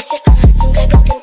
Сумка,